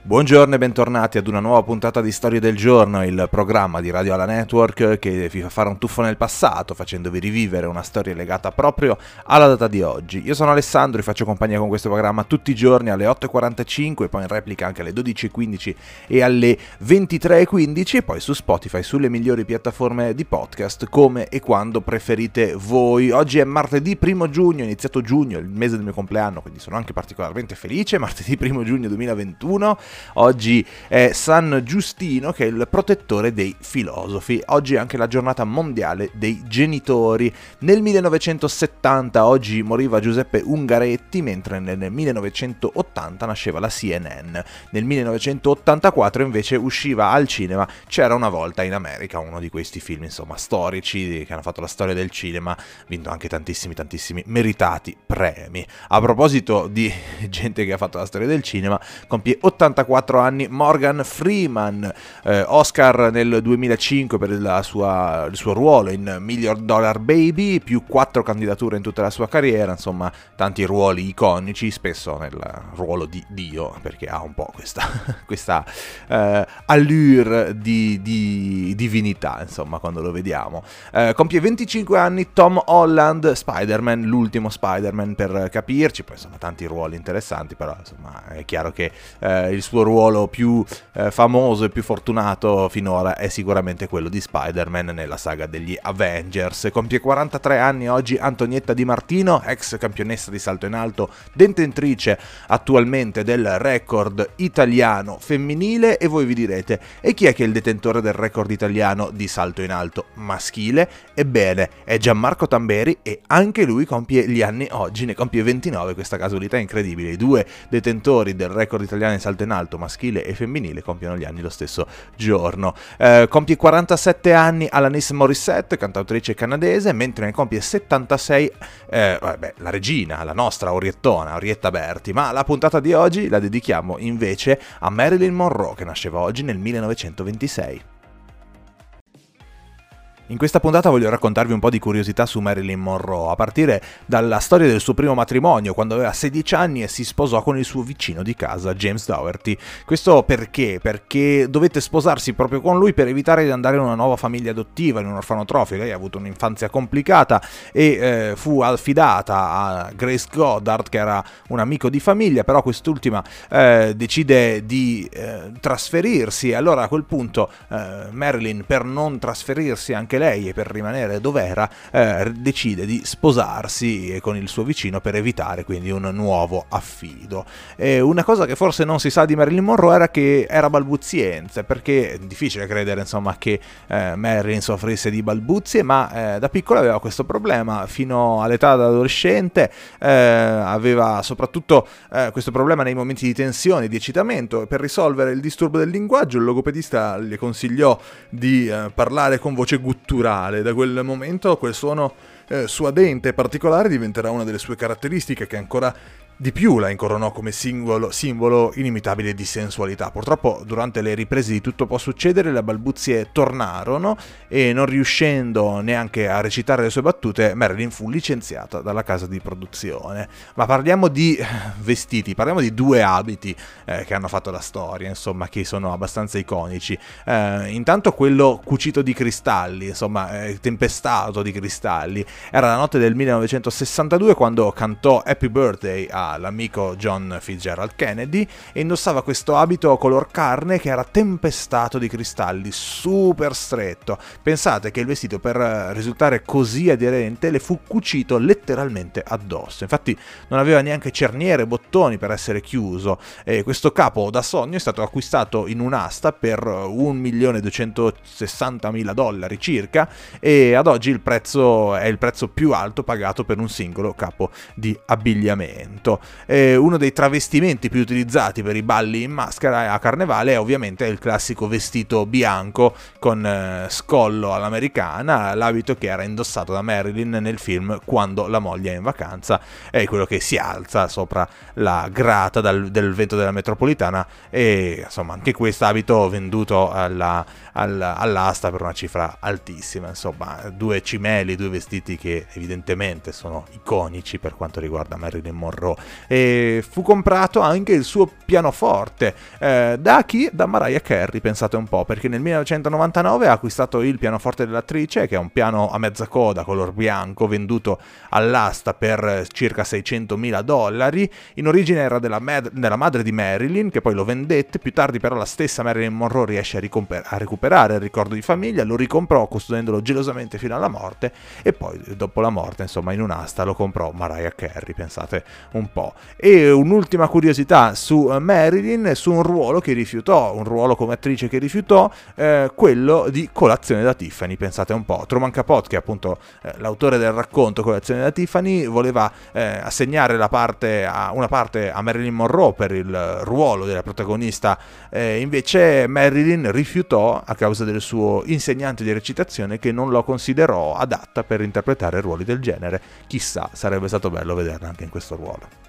Buongiorno e bentornati ad una nuova puntata di Storie del Giorno, il programma di Radio Alla Network che vi fa fare un tuffo nel passato facendovi rivivere una storia legata proprio alla data di oggi. Io sono Alessandro e faccio compagnia con questo programma tutti i giorni alle 8.45, poi in replica anche alle 12.15 e alle 23.15 e poi su Spotify, sulle migliori piattaforme di podcast come e quando preferite voi. Oggi è martedì 1 giugno, è iniziato giugno, il mese del mio compleanno, quindi sono anche particolarmente felice. Martedì 1 giugno 2021. Oggi è San Giustino, che è il protettore dei filosofi. Oggi è anche la giornata mondiale dei genitori. Nel 1970 oggi moriva Giuseppe Ungaretti, mentre nel 1980 nasceva la CNN. Nel 1984 invece usciva al cinema C'era una volta in America, uno di questi film insomma storici che hanno fatto la storia del cinema, vinto anche tantissimi meritati premi. A proposito di gente che ha fatto la storia del cinema, compie 84 anni Morgan Freeman, Oscar nel 2005 per il suo ruolo in Million Dollar Baby, più 4 candidature in tutta la sua carriera, insomma tanti ruoli iconici, spesso nel ruolo di Dio, perché ha un po' questa allure di divinità, insomma, quando lo vediamo. Compie 25 anni Tom Holland, Spider-Man, l'ultimo Spider-Man per capirci, poi insomma tanti ruoli interessanti, però insomma è chiaro che il suo ruolo più famoso e più fortunato finora è sicuramente quello di Spider-Man nella saga degli Avengers. Compie 43 anni oggi Antonietta Di Martino, ex campionessa di salto in alto, detentrice attualmente del record italiano femminile. E voi vi direte: e chi è che è il detentore del record italiano di salto in alto maschile? Ebbene, è Gianmarco Tamberi, e anche lui compie gli anni oggi, ne compie 29, questa casualità incredibile. I due detentori del record italiano in salto in alto maschile e femminile compiono gli anni lo stesso giorno. Compie 47 anni Alanis Morissette, cantautrice canadese, mentre ne compie 76 la regina, la nostra oriettona, Orietta Berti. Ma la puntata di oggi la dedichiamo invece a Marilyn Monroe, che nasceva oggi nel 1926. In questa puntata voglio raccontarvi un po' di curiosità su Marilyn Monroe, a partire dalla storia del suo primo matrimonio, quando aveva 16 anni e si sposò con il suo vicino di casa, James Dougherty. Questo perché? Perché dovette sposarsi proprio con lui per evitare di andare in una nuova famiglia adottiva, in un orfanotrofio. Lei ha avuto un'infanzia complicata e fu affidata a Grace Goddard, che era un amico di famiglia, però quest'ultima decide di trasferirsi, e allora a quel punto Marilyn, per non trasferirsi anche lei e per rimanere dov'era, decide di sposarsi con il suo vicino per evitare quindi un nuovo affido. E una cosa che forse non si sa di Marilyn Monroe era che era balbuzienza, perché è difficile credere insomma che Marilyn soffrisse di balbuzie, ma da piccola aveva questo problema fino all'età da adolescente. Aveva soprattutto questo problema nei momenti di tensione, di eccitamento. Per risolvere il disturbo del linguaggio il logopedista le consigliò di parlare con voce gutturale. Da quel momento quel suono suadente e particolare diventerà una delle sue caratteristiche, che ancora di più la incoronò come simbolo inimitabile di sensualità. Purtroppo durante le riprese di Tutto può succedere le balbuzie tornarono, e non riuscendo neanche a recitare le sue battute, Marilyn fu licenziata dalla casa di produzione. Ma parliamo di vestiti, parliamo di due abiti che hanno fatto la storia, insomma, che sono abbastanza iconici. Intanto quello cucito di cristalli, insomma tempestato di cristalli. Era la notte del 1962 quando cantò Happy Birthday a l'amico John Fitzgerald Kennedy, e indossava questo abito color carne che era tempestato di cristalli, super stretto. Pensate che il vestito, per risultare così aderente, le fu cucito letteralmente addosso. Infatti non aveva neanche cerniere, bottoni per essere chiuso. E questo capo da sogno è stato acquistato in un'asta per $1.260.000 circa, e ad oggi il prezzo è il prezzo più alto pagato per un singolo capo di abbigliamento. Uno dei travestimenti più utilizzati per i balli in maschera a carnevale è ovviamente il classico vestito bianco con scollo all'americana, l'abito che era indossato da Marilyn nel film Quando la moglie è in vacanza, è quello che si alza sopra la grata del vento della metropolitana. E insomma anche quest'abito venduto all'asta per una cifra altissima. Insomma due cimeli, due vestiti che evidentemente sono iconici per quanto riguarda Marilyn Monroe. e fu comprato anche il suo pianoforte da chi? Da Mariah Carey, pensate un po', perché nel 1999 ha acquistato il pianoforte dell'attrice, che è un piano a mezza coda color bianco venduto all'asta per circa $600.000. In origine era della madre di Marilyn, che poi lo vendette. Più tardi però la stessa Marilyn Monroe riesce a recuperare il ricordo di famiglia, lo ricomprò custodendolo gelosamente fino alla morte, e poi dopo la morte, insomma, in un'asta lo comprò Mariah Carey, pensate un po'. E un'ultima curiosità su Marilyn, su un ruolo che rifiutò, un ruolo come attrice che rifiutò, quello di Colazione da Tiffany, pensate un po'. Truman Capote, che è appunto l'autore del racconto Colazione da Tiffany, voleva assegnare una parte a Marilyn Monroe per il ruolo della protagonista, invece Marilyn rifiutò a causa del suo insegnante di recitazione, che non lo considerò adatta per interpretare ruoli del genere. Chissà, sarebbe stato bello vederla anche in questo ruolo.